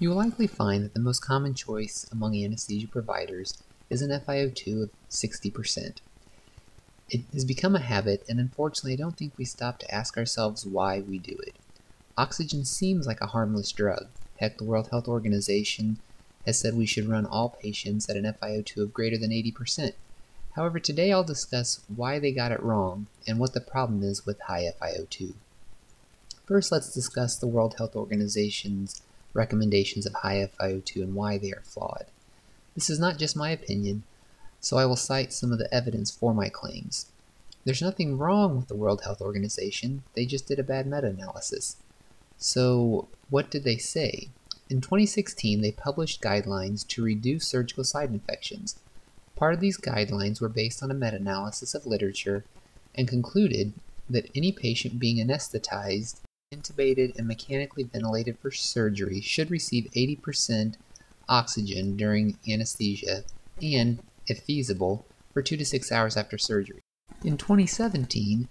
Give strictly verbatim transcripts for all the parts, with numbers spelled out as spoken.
You will likely find that the most common choice among anesthesia providers is an F I O two of sixty percent. It has become a habit, and unfortunately I don't think we stop to ask ourselves why we do it. Oxygen seems like a harmless drug. Heck, the World Health Organization has said we should run all patients at an F I O two of greater than eighty percent. However, today I'll discuss why they got it wrong and what the problem is with high F I O two. First, let's discuss the World Health Organization's recommendations of high F I O two and why they are flawed. This is not just my opinion, so I will cite some of the evidence for my claims. There's nothing wrong with the World Health Organization, they just did a bad meta-analysis. So what did they say? In twenty sixteen, they published guidelines to reduce surgical site infections. Part of these guidelines were based on a meta-analysis of literature and concluded that any patient being anesthetized, intubated, and mechanically ventilated for surgery should receive eighty percent oxygen during anesthesia and, if feasible, for two to six hours after surgery. In twenty seventeen,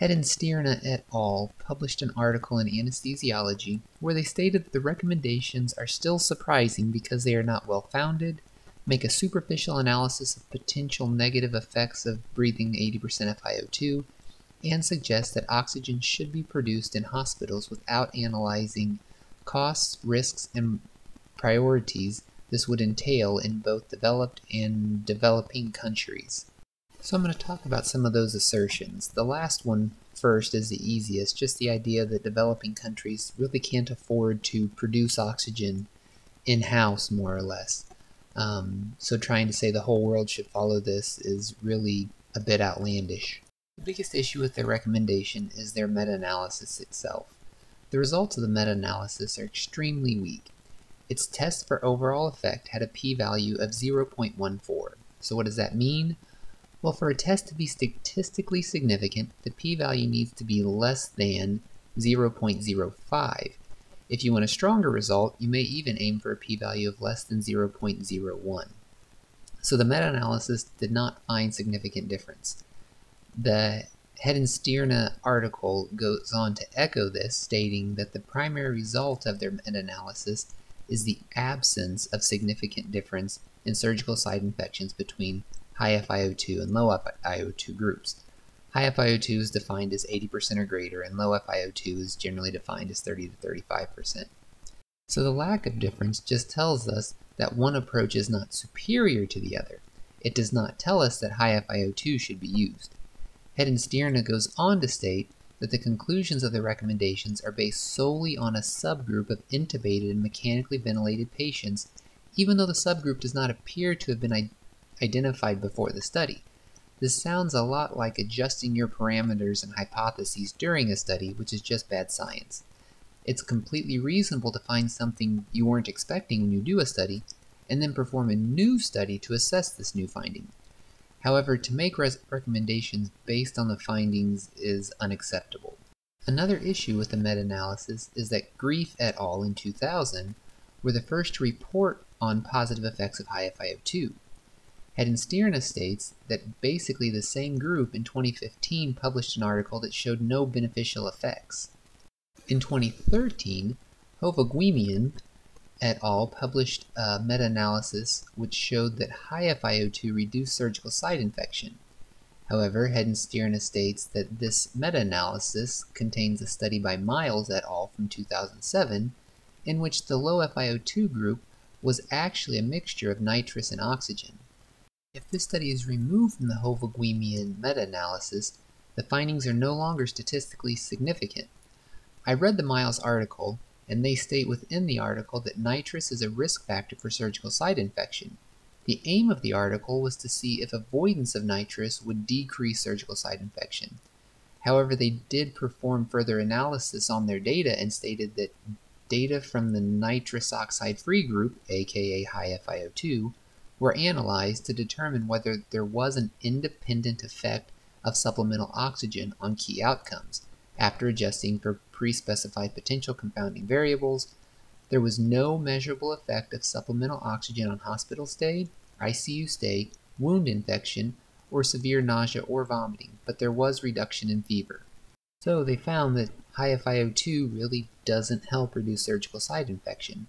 Hedenstierna et al. Published an article in Anesthesiology where they stated that the recommendations are still surprising because they are not well-founded, make a superficial analysis of potential negative effects of breathing eighty percent F I O two, and suggest that oxygen should be produced in hospitals without analyzing costs, risks, and priorities this would entail in both developed and developing countries. So I'm going to talk about some of those assertions. The last one first is the easiest, just the idea that developing countries really can't afford to produce oxygen in-house, more or less. Um, so trying to say the whole world should follow this is really a bit outlandish. The biggest issue with their recommendation is their meta-analysis itself. The results of the meta-analysis are extremely weak. Its test for overall effect had a p-value of zero point one four. So what does that mean? Well, for a test to be statistically significant, the p-value needs to be less than zero point zero five. If you want a stronger result, you may even aim for a p-value of less than zero point zero one. So the meta-analysis did not find significant difference. The Hedenstierna article goes on to echo this, stating that the primary result of their meta-analysis is the absence of significant difference in surgical site infections between high F I O two and low F I O two groups. High F I O two is defined as eighty percent or greater, and low F I O two is generally defined as thirty to thirty-five percent. So the lack of difference just tells us that one approach is not superior to the other. It does not tell us that high F I O two should be used. Hedenstierna goes on to state that the conclusions of the recommendations are based solely on a subgroup of intubated and mechanically ventilated patients, even though the subgroup does not appear to have been identified before the study. This sounds a lot like adjusting your parameters and hypotheses during a study, which is just bad science. It's completely reasonable to find something you weren't expecting when you do a study, and then perform a new study to assess this new finding. However, to make res- recommendations based on the findings is unacceptable. Another issue with the meta-analysis is that Greif et al. In two thousand were the first to report on positive effects of high F I O two. Hedenstierna states that basically the same group in twenty fifteen published an article that showed no beneficial effects. In twenty thirteen, Hovaguimian et al. Published a meta-analysis which showed that high F I O two reduced surgical site infection. However, Hedenstierna states that this meta-analysis contains a study by Miles et al. From two thousand seven in which the low F I O two group was actually a mixture of nitrous and oxygen. If this study is removed from the Hovaguimian meta-analysis, the findings are no longer statistically significant. I read the Miles article, and they state within the article that nitrous is a risk factor for surgical site infection. The aim of the article was to see if avoidance of nitrous would decrease surgical site infection. However, they did perform further analysis on their data and stated that data from the nitrous oxide-free group, aka high F I O two, were analyzed to determine whether there was an independent effect of supplemental oxygen on key outcomes. After adjusting for pre-specified potential confounding variables, there was no measurable effect of supplemental oxygen on hospital stay, I C U stay, wound infection, or severe nausea or vomiting, but there was reduction in fever. So they found that high F I O two really doesn't help reduce surgical site infection.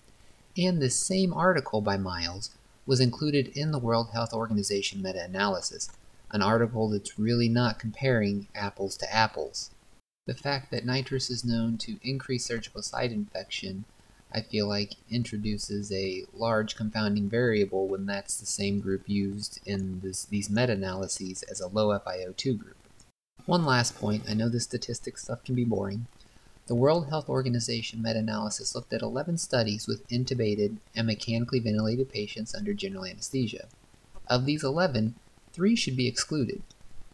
and this same article by Miles was included in the World Health Organization meta-analysis, an article that's really not comparing apples to apples. The fact that nitrous is known to increase surgical site infection, I feel like, introduces a large confounding variable when that's the same group used in this, these meta-analyses as a low F I O two group. One last point, I know the statistics stuff can be boring. The World Health Organization meta-analysis looked at eleven studies with intubated and mechanically ventilated patients under general anesthesia. Of these eleven, three should be excluded,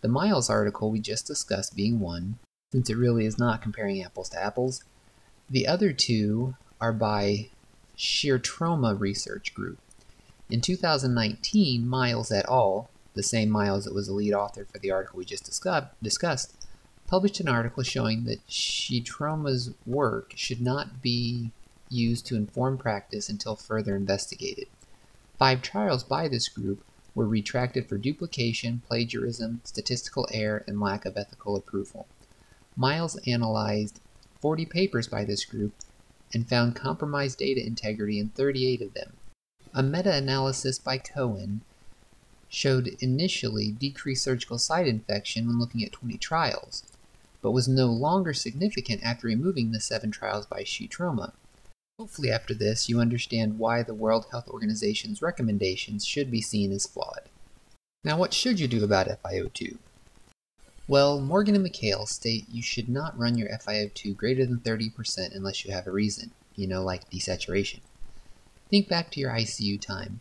the Miles article we just discussed being one, since it really is not comparing apples to apples. The other two are by Schietroma Research Group. In two thousand nineteen, Miles et al., the same Miles that was the lead author for the article we just discussed, published an article showing that Schietroma's work should not be used to inform practice until further investigated. Five trials by this group were retracted for duplication, plagiarism, statistical error, and lack of ethical approval. Miles analyzed forty papers by this group and found compromised data integrity in thirty-eight of them. A meta-analysis by Cohen showed initially decreased surgical site infection when looking at twenty trials, but was no longer significant after removing the seven trials by Schietroma. Hopefully after this, you understand why the World Health Organization's recommendations should be seen as flawed. Now what should you do about F I O two? Well, Morgan and McHale state you should not run your F I O two greater than thirty percent unless you have a reason, you know, like desaturation. Think back to your I C U time.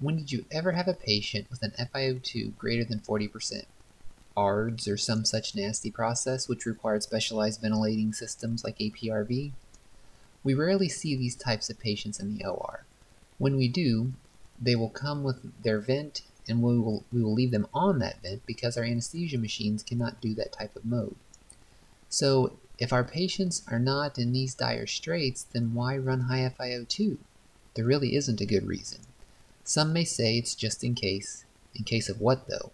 When did you ever have a patient with an F I O two greater than forty percent? A R D S or some such nasty process which required specialized ventilating systems like A P R V? We rarely see these types of patients in the O R. When we do, they will come with their vent and we will, we will leave them on that vent because our anesthesia machines cannot do that type of mode. So if our patients are not in these dire straits, then why run high F I O two? There really isn't a good reason. Some may say it's just in case. In case of what, though?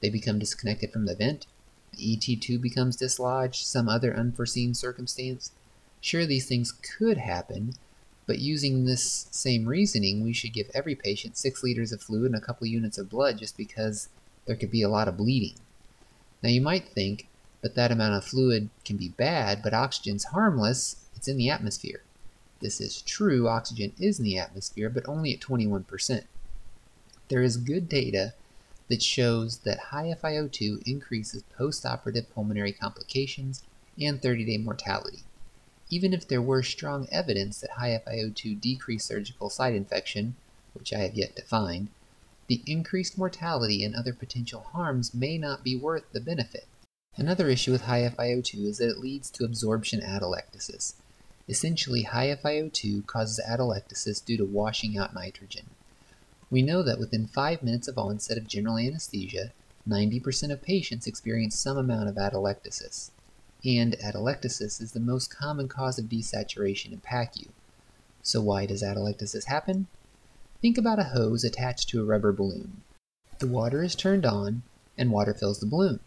They become disconnected from the vent? The E T two becomes dislodged? Some other unforeseen circumstance? Sure, these things could happen, but using this same reasoning, we should give every patient six liters of fluid and a couple of units of blood just because there could be a lot of bleeding. Now, you might think, but that amount of fluid can be bad, but oxygen's harmless. It's in the atmosphere. This is true, oxygen is in the atmosphere, but only at twenty-one percent. There is good data that shows that high F I O two increases postoperative pulmonary complications and thirty-day mortality. Even if there were strong evidence that high F I O two decreased surgical site infection, which I have yet to find, the increased mortality and other potential harms may not be worth the benefit. Another issue with high F I O two is that it leads to absorption atelectasis. Essentially, high F I O two causes atelectasis due to washing out nitrogen. We know that within five minutes of onset of general anesthesia, ninety percent of patients experience some amount of atelectasis. And atelectasis is the most common cause of desaturation in PACU. So why does atelectasis happen? Think about a hose attached to a rubber balloon. The water is turned on, and water fills the balloon.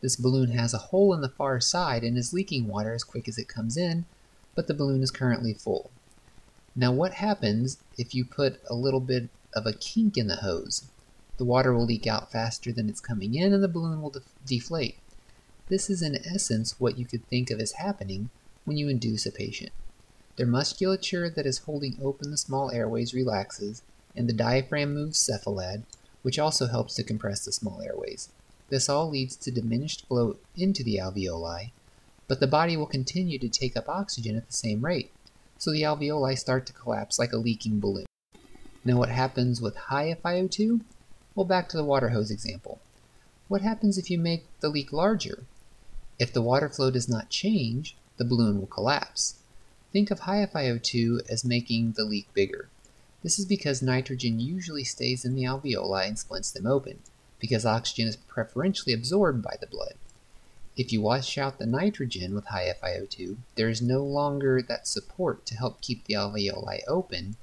This balloon has a hole in the far side and is leaking water as quick as it comes in, but the balloon is currently full. Now what happens if you put a little bit of a kink in the hose? The water will leak out faster than it's coming in and the balloon will def deflate. This is in essence what you could think of as happening when you induce a patient. Their musculature that is holding open the small airways relaxes and the diaphragm moves cephalad, which also helps to compress the small airways. This all leads to diminished flow into the alveoli, but the body will continue to take up oxygen at the same rate, so the alveoli start to collapse like a leaking balloon. Now what happens with high F I O two? Well, back to the water hose example. What happens if you make the leak larger? If the water flow does not change, the balloon will collapse. Think of high F I O two as making the leak bigger. This is because nitrogen usually stays in the alveoli and splints them open, because oxygen is preferentially absorbed by the blood. If you wash out the nitrogen with high F I O two, there is no longer that support to help keep the alveoli open,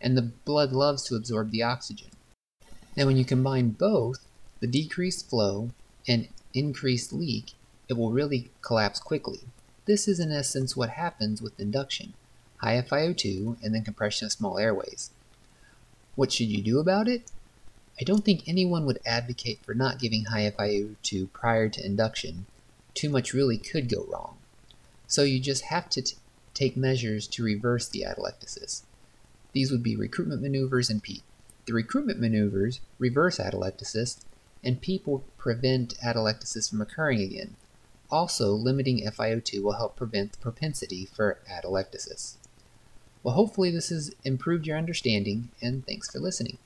and the blood loves to absorb the oxygen. Now when you combine both, the decreased flow and increased leak, it will really collapse quickly. This is in essence what happens with induction. high in F i O two, and then compression of small airways. What should you do about it? I don't think anyone would advocate for not giving high F i O two prior to induction. Too much really could go wrong. So you just have to t take measures to reverse the atelectasis. These would be recruitment maneuvers and PEEP. The recruitment maneuvers reverse atelectasis, and PEEP will prevent atelectasis from occurring again. Also, limiting F i O two will help prevent the propensity for atelectasis. Well, hopefully this has improved your understanding, and thanks for listening.